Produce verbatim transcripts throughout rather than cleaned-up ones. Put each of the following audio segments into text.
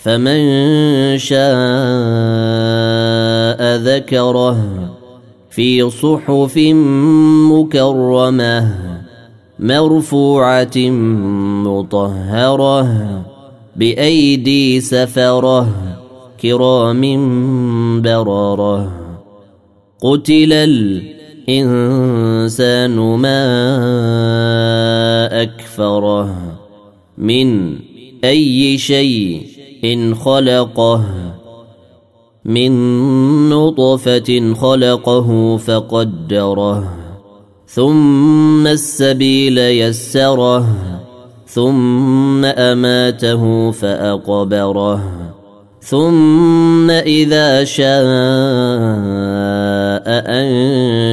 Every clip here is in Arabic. فمن شاء ذكره في صحف مكرمة مرفوعة مطهرة بأيدي سفرة كرام بررة قتل الإنسان ما أكفره من أي شيء إن خلقه من نطفة خلقه فقدره ثم السبيل يسره ثم أماته فأقبره ثم إذا شاء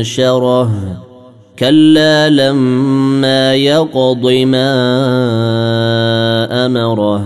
أنشره كلا لما يقض ما أمره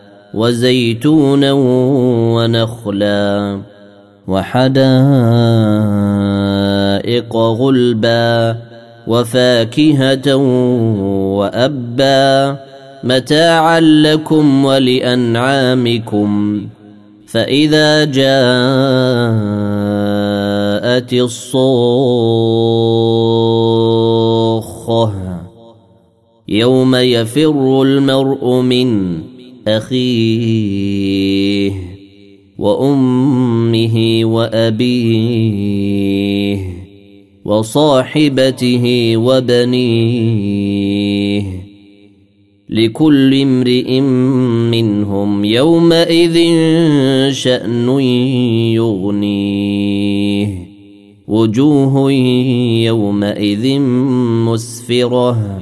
وزيتونا ونخلا وحدائق غلبا وفاكهة وأبا متاعا لكم ولأنعامكم فإذا جاءت الصاخة يوم يفر المرء من أخيه وأمه وأبيه وصاحبته وبنيه لكل امرئ منهم يومئذ شأن يغنيه وجوه يومئذ مسفرة